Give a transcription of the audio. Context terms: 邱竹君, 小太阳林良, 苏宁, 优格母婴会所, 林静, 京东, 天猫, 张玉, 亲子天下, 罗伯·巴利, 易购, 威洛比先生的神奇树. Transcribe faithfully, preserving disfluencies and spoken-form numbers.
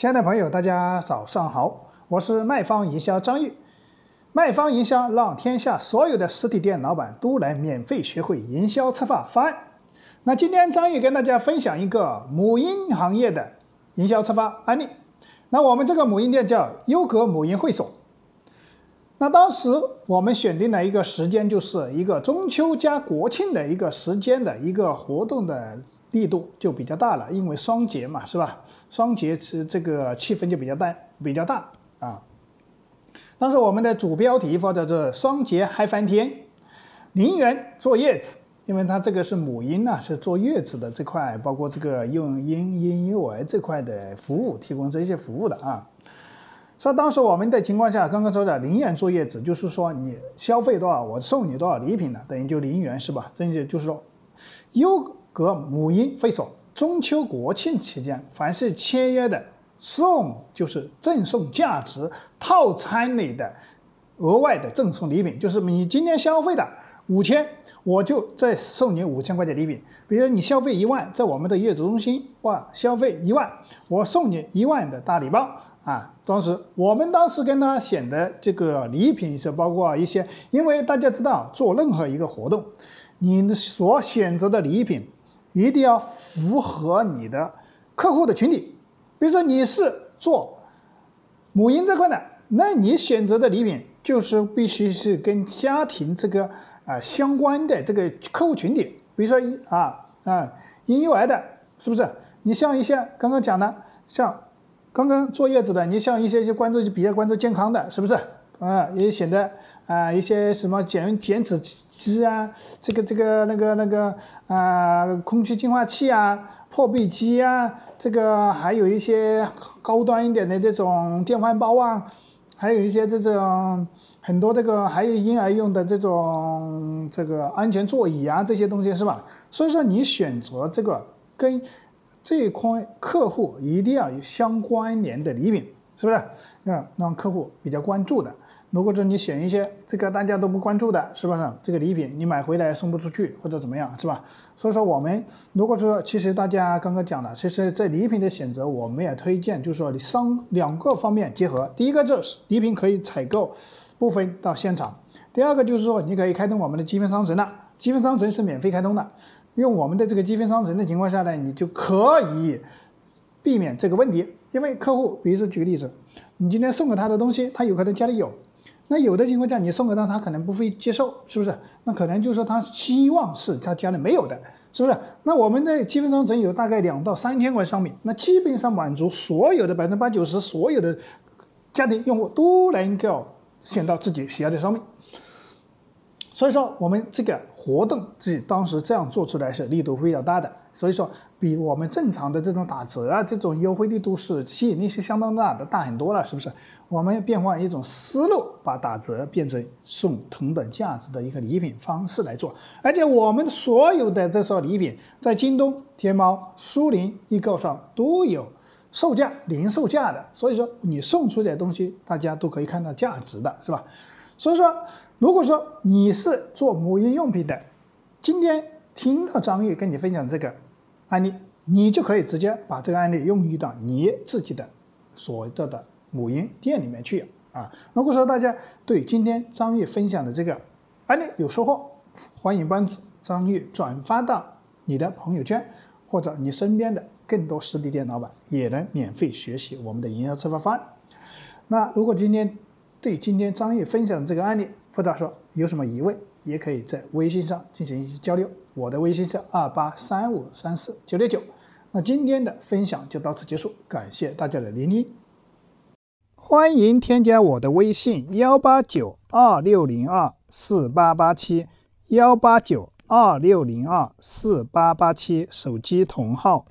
亲爱的朋友，大家早上好，我是卖方营销张玉。卖方营销让天下所有的实体店老板都来免费学会营销策划方案。那今天张玉跟大家分享一个母婴行业的营销策划案例。那我们这个母婴店叫优格母婴会所。那当时我们选定了一个时间，就是一个中秋加国庆的一个时间的一个活动的力度就比较大了，因为双节嘛，是吧？双节这个气氛就比较大，比较大啊。当时我们的主标题放在这“双节嗨翻天，零元坐月子”，因为它这个是母婴啊，是坐月子的这块，包括这个用婴婴幼儿这块的服务，提供这些服务的啊。所以当时我们的情况下，刚刚说的零元坐月子，就是说你消费多少，我送你多少礼品呢，等于就零元，是吧？这就是说，优格母婴会所中秋国庆期间，凡是签约的送就是赠送价值套餐里的额外的赠送礼品，就是你今天消费的五千，我就再送你五千块钱礼品。比如说你消费一万，在我们的月子中心哇，消费一万，我送你一万的大礼包。啊，当时我们当时跟他选的这个礼品是包括一些，因为大家知道做任何一个活动，你所选择的礼品一定要符合你的客户的群体。比如说你是做母婴这块的，那你选择的礼品就是必须是跟家庭这个啊、呃、相关的这个客户群体。比如说啊啊婴幼儿的，是不是？你像一些刚刚讲的，像。刚刚坐月子的，你像一些一些关注比较关注健康的，是不是？啊、呃，也显得啊、呃、一些什么减减脂机啊，这个这个那个那个啊、呃，空气净化器啊，破壁机啊，这个还有一些高端一点的这种电饭煲啊，还有一些这种很多这个还有婴儿用的这种这个安全座椅啊这些东西，是吧？所以说你选择这个跟。这一块客户一定要有相关联的礼品，是不是？嗯，让客户比较关注的。如果说你选一些这个大家都不关注的，是不是？这个礼品你买回来送不出去或者怎么样，是吧？所以说我们如果说其实大家刚刚讲了，其实在礼品的选择，我们也推荐就是说商两个方面结合。第一个就是礼品可以采购部分到现场，第二个就是说你可以开通我们的积分商城了，积分商城是免费开通的。用我们的这个积分商城的情况下呢，你就可以避免这个问题。因为客户，比如说举个例子，你今天送给他的东西，他有可能家里有，那有的情况下你送给他，他可能不会接受，是不是？那可能就是说他希望是他家里没有的，是不是？那我们的积分商城有大概两到三千块商品，那基本上满足所有的百分之八九十所有的家庭用户都能够选到自己喜爱的商品。所以说我们这个活动自己当时这样做出来是力度非常大的，所以说比我们正常的这种打折啊这种优惠力度是吸引力是相当大的，大很多了，是不是？我们变换一种思路，把打折变成送同等价值的一个礼品方式来做。而且我们所有的这些礼品在京东、天猫、苏宁、易购上都有售价零售价的，所以说你送出的东西大家都可以看到价值的，是吧？所以说如果说你是做母婴用品的，今天听到张玉跟你分享这个案例，你就可以直接把这个案例用于到你自己的所谓的母婴店里面去啊。如果说大家对今天张玉分享的这个案例有收获，欢迎帮张玉转发到你的朋友圈，或者你身边的更多实体店老板也能免费学习我们的营销策划方案。那如果今天对今天张玉分享的这个案例，或者说有什么疑问，也可以在微信上进行一些交流。我的微信是二八三五三四九六九。那今天的分享就到此结束，感谢大家的聆听。欢迎添加我的微信一八九二六零二四八八七 一八九二六零二四八八七，手机同号。